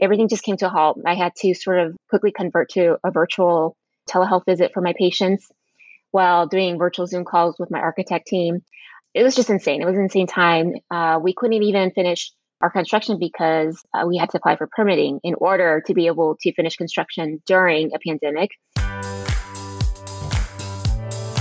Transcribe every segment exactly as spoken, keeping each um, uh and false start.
everything just came to a halt. I had to sort of quickly convert to a virtual telehealth visit for my patients while doing virtual Zoom calls with my architect team. It was just insane. It was an insane time. Uh, we couldn't even finish our construction because uh, we had to apply for permitting in order to be able to finish construction during a pandemic.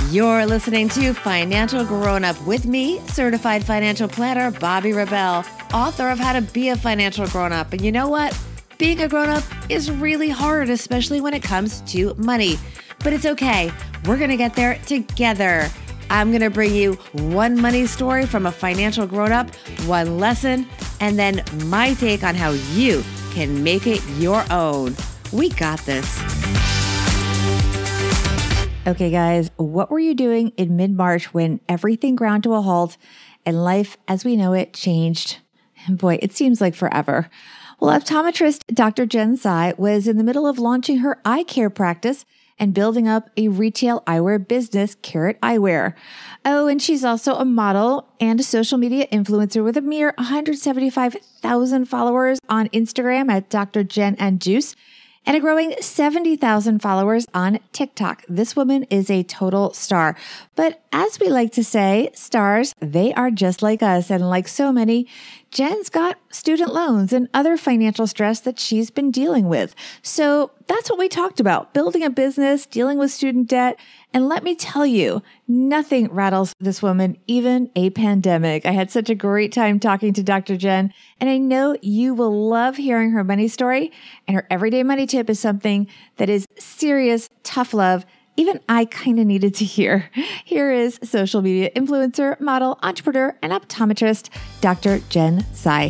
You're listening to Financial Grown Up with me, certified financial planner, Bobbi Rebell, author of How to Be a Financial Grown Up. And you know what? Being a grown up is really hard, especially when it comes to money. But it's okay. We're going to get there together. I'm going to bring you one money story from a financial grown-up, one lesson, and then my take on how you can make it your own. We got this. Okay, guys, what were you doing in mid-March when everything ground to a halt and life as we know it changed? And boy, it seems like forever. Well, optometrist Doctor Jen Tsai was in the middle of launching her eye care practice and building up a retail eyewear business, Carrot Eyewear. Oh, and she's also a model and a social media influencer with a mere one hundred seventy-five thousand followers on Instagram at Doctor Jen and Juice and a growing seventy thousand followers on TikTok. This woman is a total star. But as we like to say, stars, they are just like us. And like so many, Jen's got student loans and other financial stress that she's been dealing with. So that's what we talked about, building a business, dealing with student debt. And let me tell you, nothing rattles this woman, even a pandemic. I had such a great time talking to Doctor Jen, and I know you will love hearing her money story. And her everyday money tip is something that is serious, tough love. Even I kind of needed to hear. Here is social media influencer, model, entrepreneur, and optometrist, Doctor Jen Tsai.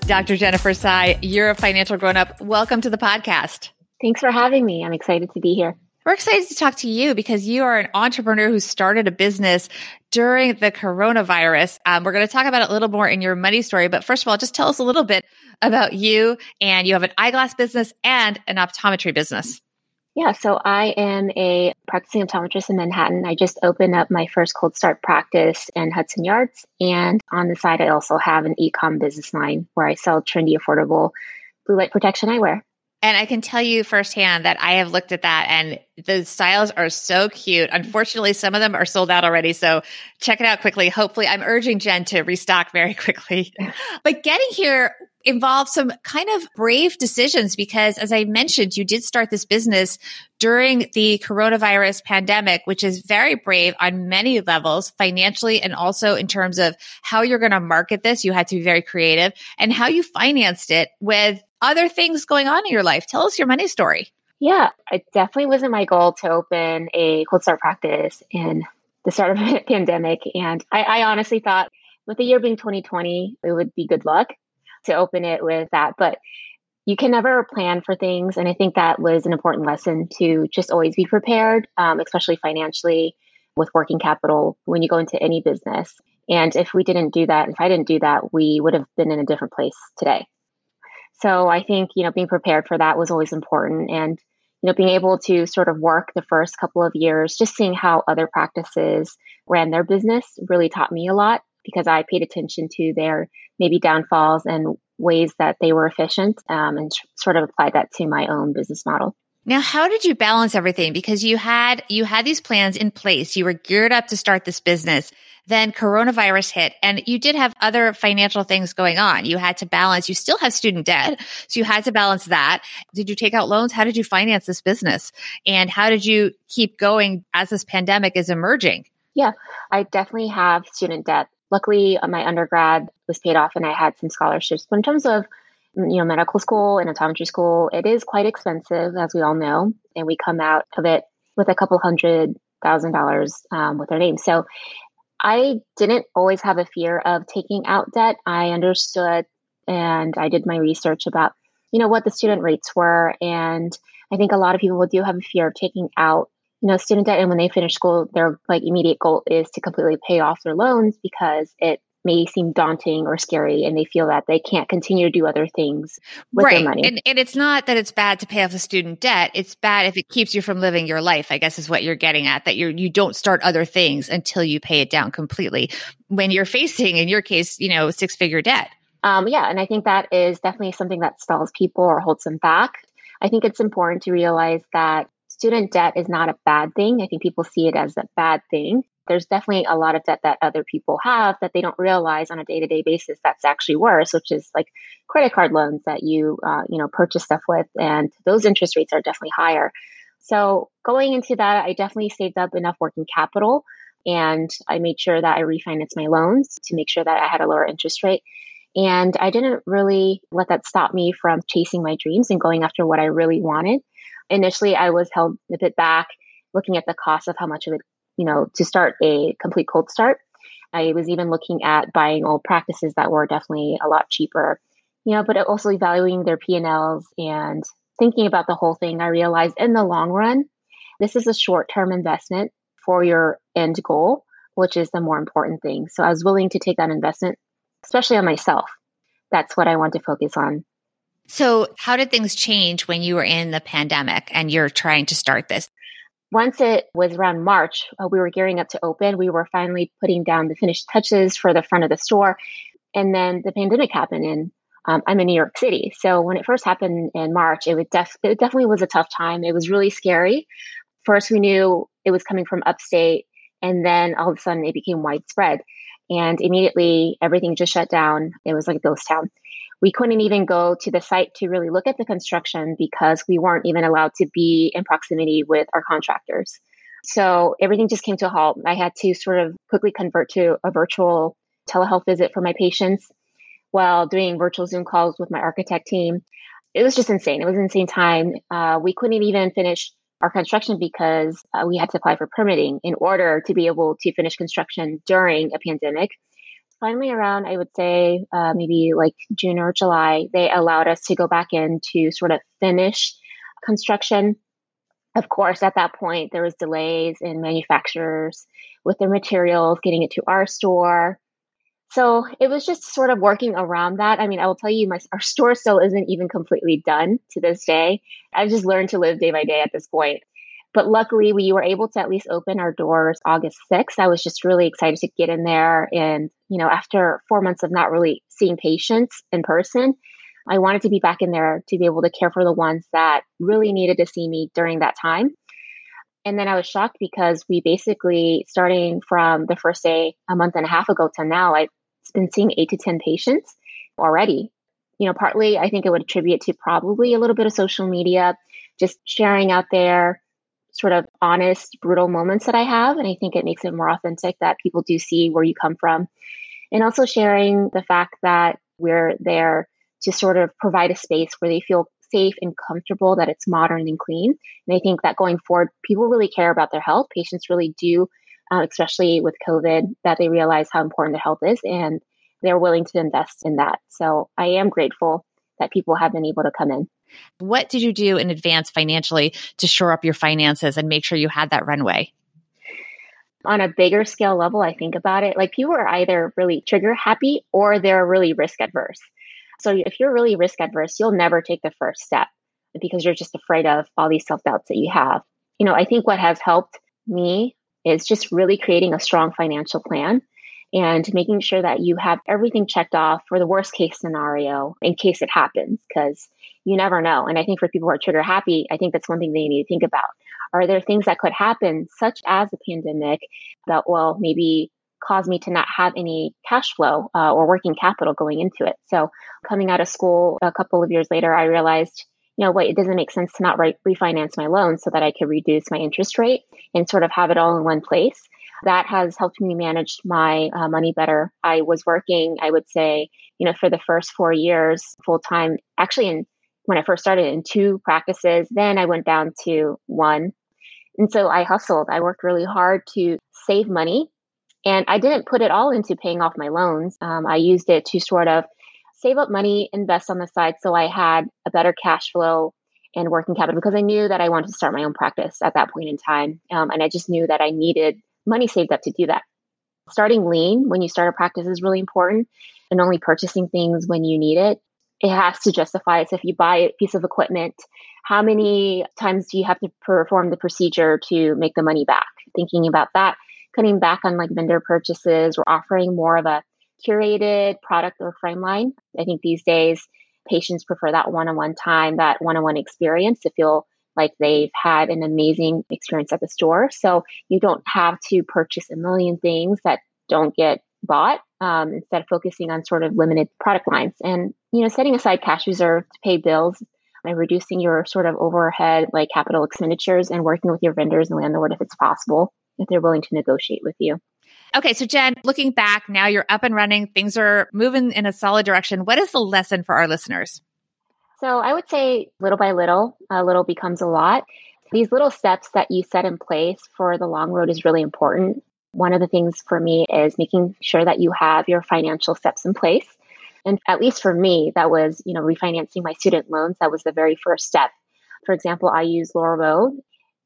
Doctor Jennifer Tsai, you're a financial grown-up. Welcome to the podcast. Thanks for having me. I'm excited to be here. We're excited to talk to you because you are an entrepreneur who started a business during the coronavirus. Um, we're going to talk about it a little more in your money story. But first of all, just tell us a little bit about you. And you have an eyeglass business and an optometry business. Yeah, so I am a practicing optometrist in Manhattan. I just opened up my first cold start practice in Hudson Yards. And on the side, I also have an e-com business line where I sell trendy, affordable blue light protection eyewear. And I can tell you firsthand that I have looked at that and the styles are so cute. Unfortunately, some of them are sold out already. So check it out quickly. Hopefully, I'm urging Jen to restock very quickly. But getting here involved some kind of brave decisions because, as I mentioned, you did start this business during the coronavirus pandemic, which is very brave on many levels, financially and also in terms of how you're going to market this. You had to be very creative and how you financed it with other things going on in your life. Tell us your money story. Yeah, it definitely wasn't my goal to open a cold start practice in the start of a pandemic. And I, I honestly thought with the year being twenty twenty, it would be good luck to open it with that. But you can never plan for things. And I think that was an important lesson to just always be prepared, um, especially financially with working capital when you go into any business. And if we didn't do that, if I didn't do that, we would have been in a different place today. So I think, you know, being prepared for that was always important. And, you know, being able to sort of work the first couple of years, just seeing how other practices ran their business really taught me a lot because I paid attention to their maybe downfalls and ways that they were efficient um, and tr- sort of applied that to my own business model. Now, how did you balance everything? Because you had you had these plans in place. You were geared up to start this business. Then coronavirus hit and you did have other financial things going on. You had to balance. You still have student debt. So you had to balance that. Did you take out loans? How did you finance this business? And how did you keep going as this pandemic is emerging? Yeah, I definitely have student debt. Luckily, my undergrad was paid off and I had some scholarships. But in terms of, you know, medical school and optometry school, it is quite expensive, as we all know. And we come out of it with a couple hundred thousand dollars um, with our name. So I didn't always have a fear of taking out debt. I understood and I did my research about, you know, what the student rates were. And I think a lot of people do have a fear of taking out, you know, student debt. And when they finish school, their like immediate goal is to completely pay off their loans because it may seem daunting or scary and they feel that they can't continue to do other things with right. their money. And, and it's not that it's bad to pay off a student debt. It's bad if it keeps you from living your life, I guess is what you're getting at, that you you don't start other things until you pay it down completely when you're facing, in your case, you know, six-figure debt. Um, yeah. And I think that is definitely something that stalls people or holds them back. I think it's important to realize that student debt is not a bad thing. I think people see it as a bad thing. There's definitely a lot of debt that other people have that they don't realize on a day-to-day basis that's actually worse, which is like credit card loans that you, uh, you know, purchase stuff with. And those interest rates are definitely higher. So going into that, I definitely saved up enough working capital. And I made sure that I refinanced my loans to make sure that I had a lower interest rate. And I didn't really let that stop me from chasing my dreams and going after what I really wanted. Initially, I was held a bit back looking at the cost of how much of it, you know, to start a complete cold start. I was even looking at buying old practices that were definitely a lot cheaper, you know, but also evaluating their P and L's and thinking about the whole thing. I realized in the long run, this is a short-term investment for your end goal, which is the more important thing. So I was willing to take that investment, especially on myself. That's what I want to focus on. So how did things change when you were in the pandemic and you're trying to start this? Once it was around March, uh, we were gearing up to open. We were finally putting down the finished touches for the front of the store. And then the pandemic happened, and um, I'm in New York City. So when it first happened in March, it, would def- it definitely was a tough time. It was really scary. First, we knew it was coming from upstate, and then all of a sudden it became widespread. And immediately everything just shut down. It was like a ghost town. We couldn't even go to the site to really look at the construction because we weren't even allowed to be in proximity with our contractors. So everything just came to a halt. I had to sort of quickly convert to a virtual telehealth visit for my patients while doing virtual Zoom calls with my architect team. It was just insane. It was an insane time. Uh, we couldn't even finish our construction because uh, we had to apply for permitting in order to be able to finish construction during a pandemic. Finally, around, I would say, uh, maybe like June or July, they allowed us to go back in to sort of finish construction. Of course, at that point, there was delays in manufacturers with their materials, getting it to our store. So it was just sort of working around that. I mean, I will tell you, my, our store still isn't even completely done to this day. I've just learned to live day by day at this point. But luckily, we were able to at least open our doors August sixth. I was just really excited to get in there. And, you know, after four months of not really seeing patients in person, I wanted to be back in there to be able to care for the ones that really needed to see me during that time. And then I was shocked because we basically, starting from the first day a month and a half ago to now, I've been seeing eight to ten patients already. You know, partly I think I would attribute to probably a little bit of social media, just sharing out there, sort of honest, brutal moments that I have. And I think it makes it more authentic that people do see where you come from. And also sharing the fact that we're there to sort of provide a space where they feel safe and comfortable, that it's modern and clean. And I think that going forward, people really care about their health. Patients really do, uh, especially with COVID, that they realize how important their health is and they're willing to invest in that. So I am grateful that people have been able to come in. What did you do in advance financially to shore up your finances and make sure you had that runway? On a bigger scale level, I think about it, like people are either really trigger happy or they're really risk adverse. So if you're really risk adverse, you'll never take the first step because you're just afraid of all these self-doubts that you have. You know, I think what has helped me is just really creating a strong financial plan and making sure that you have everything checked off for the worst case scenario in case it happens, because you never know. And I think for people who are trigger happy, I think that's one thing they need to think about. Are there things that could happen, such as a pandemic, that will maybe cause me to not have any cash flow uh, or working capital going into it? So coming out of school a couple of years later, I realized, you know, wait, it doesn't make sense to not re- refinance my loan so that I could reduce my interest rate and sort of have it all in one place. That has helped me manage my uh, money better. I was working, I would say, you know, for the first four years full-time, actually in when I first started in two practices, then I went down to one. And so I hustled. I worked really hard to save money. And I didn't put it all into paying off my loans. Um, I used it to sort of save up money, invest on the side. So I had a better cash flow and working capital because I knew that I wanted to start my own practice at that point in time. Um, and I just knew that I needed money saved up to do that. Starting lean when you start a practice is really important, and only purchasing things when you need it. It has to justify it. So if you buy a piece of equipment, how many times do you have to perform the procedure to make the money back? Thinking about that, cutting back on like vendor purchases or offering more of a curated product or frame line. I think these days, patients prefer that one-on-one time, that one-on-one experience to feel like they've had an amazing experience at the store. So you don't have to purchase a million things that don't get bought, um, instead of focusing on sort of limited product lines and, you know, setting aside cash reserve to pay bills and reducing your sort of overhead, like capital expenditures, and working with your vendors and landlord if it's possible, if they're willing to negotiate with you. Okay. So Jen, looking back, now you're up and running, things are moving in a solid direction. What is the lesson for our listeners? So I would say little by little, a little becomes a lot. These little steps that you set in place for the long road is really important. One of the things for me is making sure that you have your financial steps in place. And at least for me, that was, you know, refinancing my student loans. That was the very first step. For example, I use Laurel Road.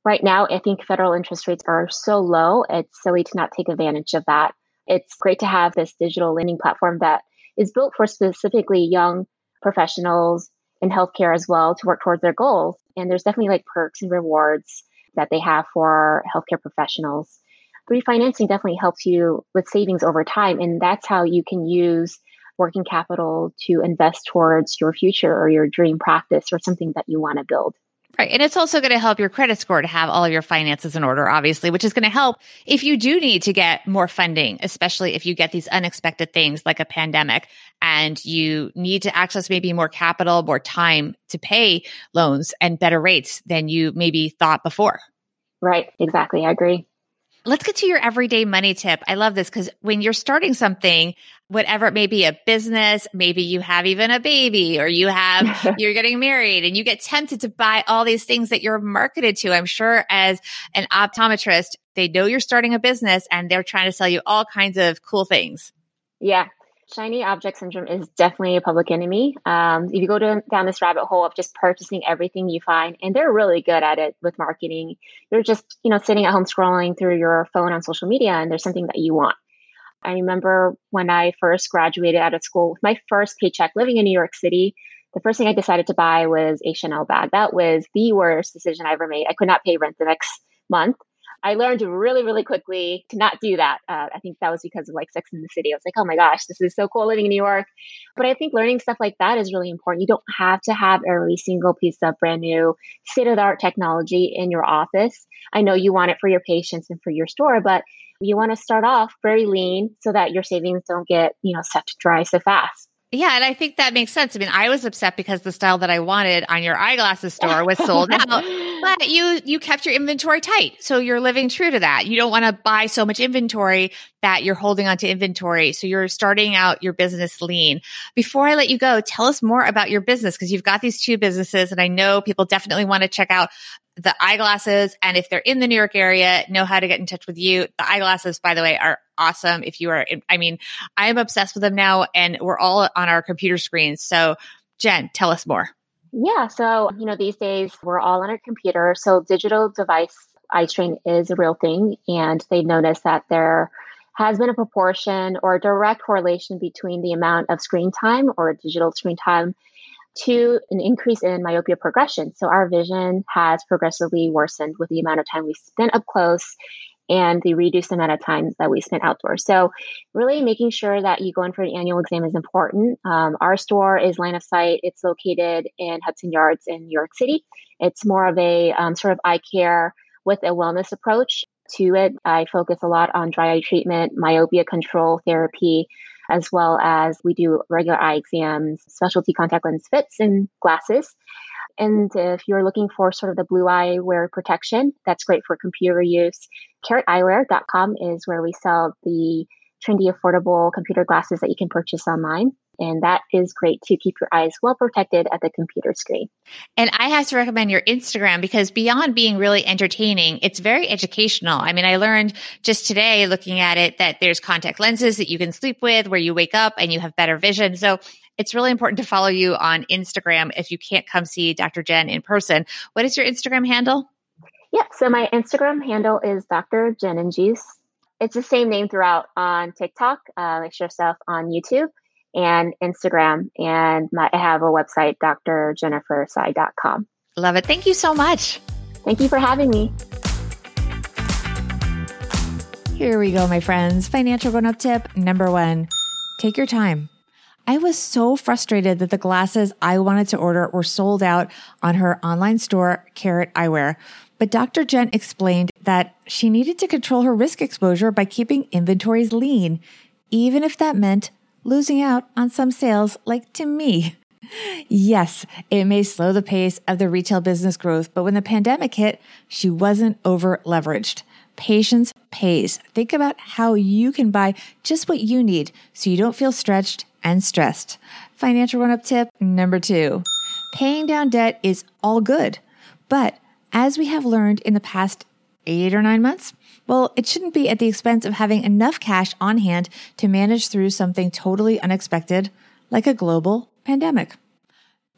Right now, I think federal interest rates are so low, it's silly to not take advantage of that. It's great to have this digital lending platform that is built for specifically young professionals in healthcare as well to work towards their goals. And there's definitely like perks and rewards that they have for healthcare professionals. Refinancing definitely helps you with savings over time. And that's how you can use working capital to invest towards your future or your dream practice or something that you want to build. Right. And it's also going to help your credit score to have all of your finances in order, obviously, which is going to help if you do need to get more funding, especially if you get these unexpected things like a pandemic and you need to access maybe more capital, more time to pay loans and better rates than you maybe thought before. Right. Exactly. I agree. Let's get to your everyday money tip. I love this because when you're starting something, whatever it may be, a business, maybe you have even a baby or you have, you're getting married and you get tempted to buy all these things that you're marketed to. I'm sure as an optometrist, they know you're starting a business and they're trying to sell you all kinds of cool things. Yeah. Shiny object syndrome is definitely a public enemy. Um, if you go to, down this rabbit hole of just purchasing everything you find, and they're really good at it with marketing. You're just, you know, sitting at home scrolling through your phone on social media, and there's something that you want. I remember when I first graduated out of school with my first paycheck living in New York City, the first thing I decided to buy was a Chanel bag. That was the worst decision I ever made. I could not pay rent the next month. I learned really, really quickly to not do that. Uh, I think that was because of like Sex and the City. I was like, oh my gosh, this is so cool living in New York. But I think learning stuff like that is really important. You don't have to have every single piece of brand new state-of-the-art technology in your office. I know you want it for your patients and for your store, but you want to start off very lean so that your savings don't get, you know, sucked dry so fast. Yeah. And I think that makes sense. I mean, I was upset because the style that I wanted on your eyeglasses store was sold out, but you, you kept your inventory tight. So you're living true to that. You don't want to buy so much inventory that you're holding onto inventory. So you're starting out your business lean. Before I let you go, tell us more about your business because you've got these two businesses and I know people definitely want to check out the eyeglasses. And if they're in the New York area, know how to get in touch with you. The eyeglasses, by the way, are awesome. If you are, I mean, I am obsessed with them now and we're all on our computer screens. So Jen, tell us more. Yeah. So, you know, these days we're all on our computer. So digital device eye strain is a real thing. And they noticed that there has been a proportion or a direct correlation between the amount of screen time or digital screen time to an increase in myopia progression. So our vision has progressively worsened with the amount of time we spent up close and the reduced amount of time that we spent outdoors. So really making sure that you go in for an annual exam is important. Um, our store is line of sight. It's located in Hudson Yards in New York City. It's more of a um, sort of eye care with a wellness approach to it. I focus a lot on dry eye treatment, myopia control therapy, as well as we do regular eye exams, specialty contact lens fits and glasses. And if you're looking for sort of the blue eye wear protection, that's great for computer use. carrot eyewear dot com is where we sell the trendy, affordable computer glasses that you can purchase online. And that is great to keep your eyes well protected at the computer screen. And I have to recommend your Instagram because beyond being really entertaining, it's very educational. I mean, I learned just today looking at it that there's contact lenses that you can sleep with where you wake up and you have better vision. So it's really important to follow you on Instagram if you can't come see Doctor Jen in person. What is your Instagram handle? Yeah. So my Instagram handle is Doctor Jen and Juice. It's the same name throughout on TikTok, uh, make sure stuff on YouTube and Instagram. And my, I have a website, d r jennifer tsai dot com. Love it. Thank you so much. Thank you for having me. Here we go, my friends. Financial grown-up tip number one. Take your time. I was so frustrated that the glasses I wanted to order were sold out on her online store, Carrot Eyewear. But Doctor Jen explained that she needed to control her risk exposure by keeping inventories lean, even if that meant losing out on some sales, like to me. Yes, it may slow the pace of the retail business growth, but when the pandemic hit, she wasn't over-leveraged. Patience pays. Think about how you can buy just what you need so you don't feel stretched and stressed. Financial run-up tip number two. Paying down debt is all good, but as we have learned in the past eight or nine months, well, it shouldn't be at the expense of having enough cash on hand to manage through something totally unexpected, like a global pandemic.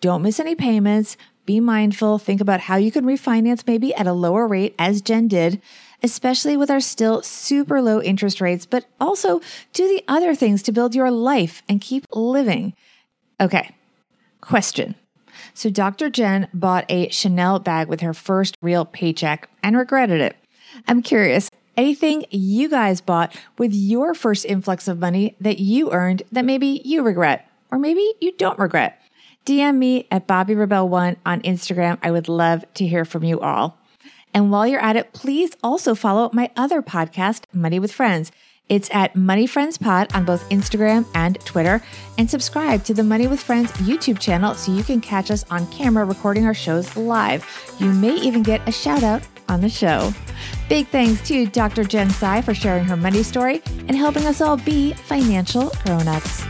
Don't miss any payments. Be mindful. Think about how you can refinance maybe at a lower rate, as Jen did, especially with our still super low interest rates, but also do the other things to build your life and keep living. Okay, question. So Doctor Jen bought a Chanel bag with her first real paycheck and regretted it. I'm curious, anything you guys bought with your first influx of money that you earned that maybe you regret, or maybe you don't regret? D M me at Bobbi Rebell one on Instagram. I would love to hear from you all. And while you're at it, please also follow my other podcast, Money with Friends. It's at Money Friends Pod on both Instagram and Twitter. And subscribe to the Money with Friends YouTube channel so you can catch us on camera recording our shows live. You may even get a shout out on the show. Big thanks to Doctor Jen Tsai for sharing her money story and helping us all be financial grown-ups.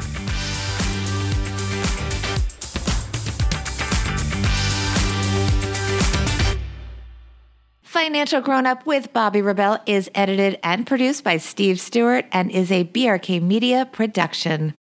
Financial Grown Up with Bobbi Rebell is edited and produced by Steve Stewart and is a B R K Media production.